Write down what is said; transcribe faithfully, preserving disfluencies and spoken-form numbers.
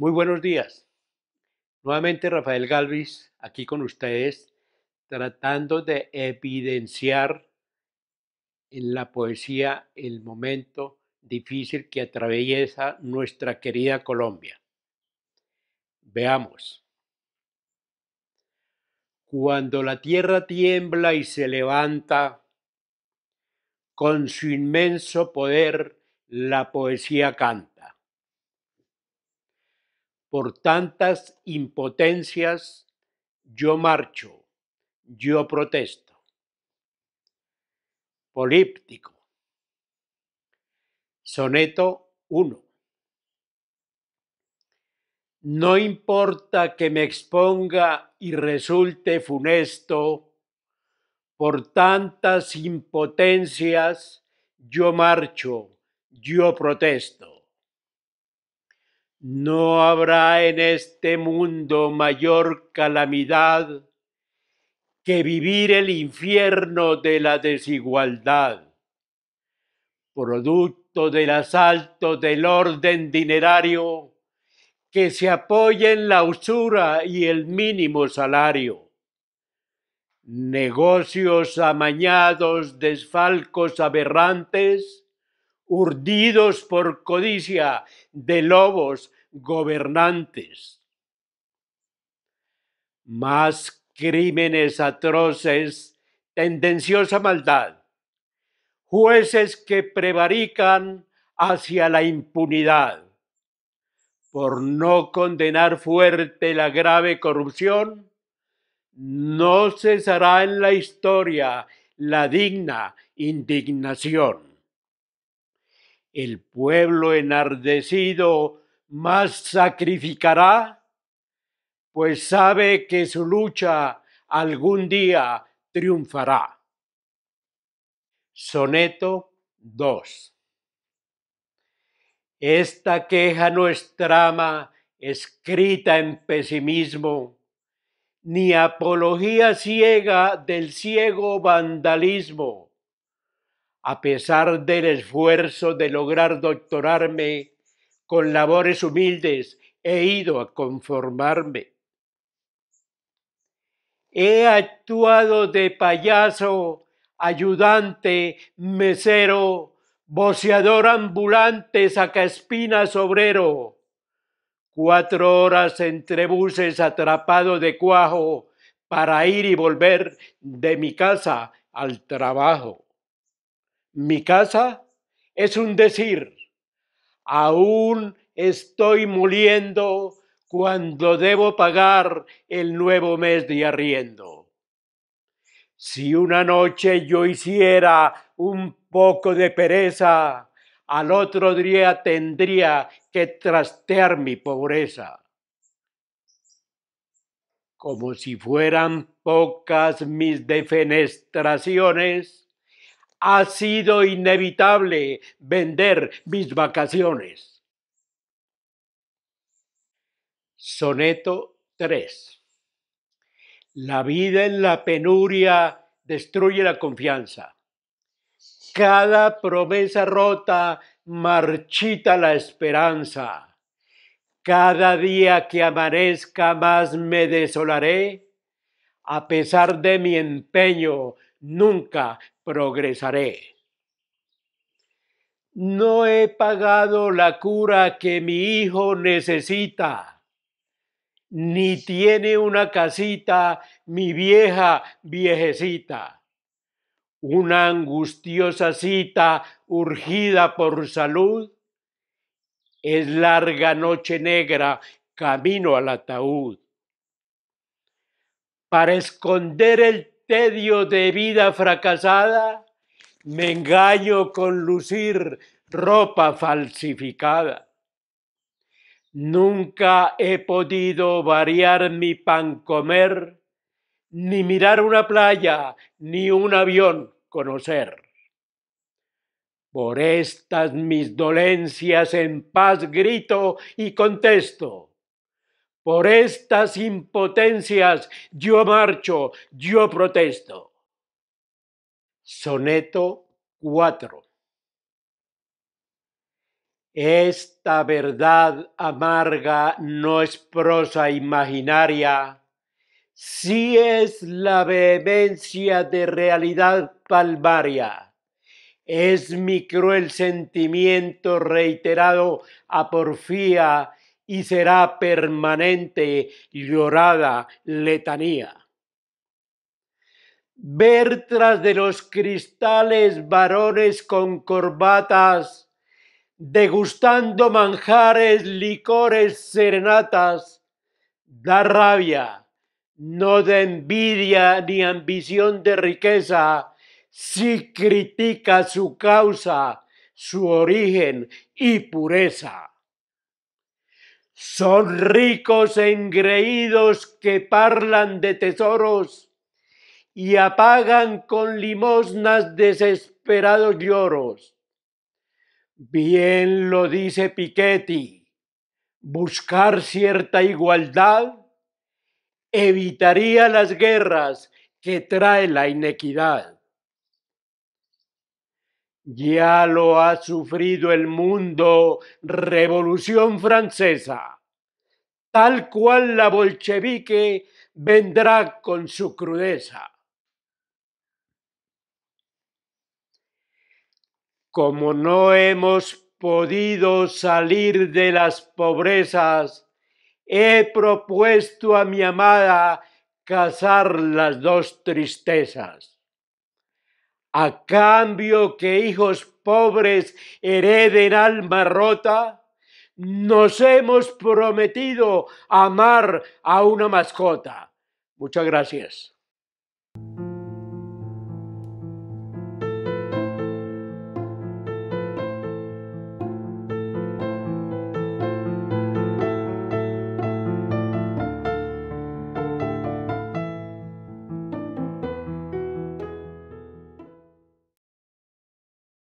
Muy buenos días. Nuevamente Rafael Galvis aquí con ustedes tratando de evidenciar en la poesía el momento difícil que atraviesa nuestra querida Colombia. Veamos. Cuando la tierra tiembla y se levanta, con su inmenso poder la poesía canta. Por tantas impotencias yo marcho, yo protesto. Políptico. Soneto uno. No importa que me exponga y resulte funesto, por tantas impotencias yo marcho, yo protesto. No habrá en este mundo mayor calamidad que vivir el infierno de la desigualdad, producto del asalto del orden dinerario, que se apoya en la usura y el mínimo salario. Negocios amañados, desfalcos aberrantes, urdidos por codicia de lobos gobernantes. Más crímenes atroces, tendenciosa maldad, jueces que prevarican hacia la impunidad. Por no condenar fuerte la grave corrupción, no cesará en la historia la digna indignación. El pueblo enardecido más sacrificará, pues sabe que su lucha algún día triunfará. Soneto dos. Esta queja no es trama escrita en pesimismo, ni apología ciega del ciego vandalismo. A pesar del esfuerzo de lograr doctorarme, con labores humildes he ido a conformarme. He actuado de payaso, ayudante, mesero, voceador ambulante, sacaespinas obrero. Cuatro horas entre buses atrapado de cuajo para ir y volver de mi casa al trabajo. Mi casa es un decir. Aún estoy muriendo cuando debo pagar el nuevo mes de arriendo. Si una noche yo hiciera un poco de pereza, al otro día tendría que trastear mi pobreza. Como si fueran pocas mis defenestraciones, ha sido inevitable vender mis vacaciones. Soneto tres. La vida en la penuria destruye la confianza. Cada promesa rota marchita la esperanza. Cada día que amanezca más me desolaré. A pesar de mi empeño, nunca progresaré. No he pagado la cura que mi hijo necesita, ni tiene una casita mi vieja viejecita. Una angustiosa cita urgida por salud es larga noche negra camino al ataúd. Para esconder el tedio de vida fracasada, me engaño con lucir ropa falsificada. Nunca he podido variar mi pan comer, ni mirar una playa, ni un avión conocer. Por estas mis dolencias en paz grito y contesto. Por estas impotencias yo marcho, yo protesto. Soneto cuatro. Esta verdad amarga no es prosa imaginaria, sí es la vehemencia de realidad palmaria. Es mi cruel sentimiento reiterado a porfía y será permanente llorada letanía. Ver tras de los cristales varones con corbatas, degustando manjares, licores, serenatas, da rabia, no de envidia ni ambición de riqueza, si critica su causa, su origen y pureza. Son ricos engreídos que parlan de tesoros y apagan con limosnas desesperados lloros. Bien lo dice Piketty, buscar cierta igualdad evitaría las guerras que trae la inequidad. Ya lo ha sufrido el mundo, Revolución Francesa, tal cual la bolchevique vendrá con su crudeza. Como no hemos podido salir de las pobrezas, he propuesto a mi amada casar las dos tristezas. A cambio que hijos pobres hereden alma rota, nos hemos prometido amar a una mascota. Muchas gracias.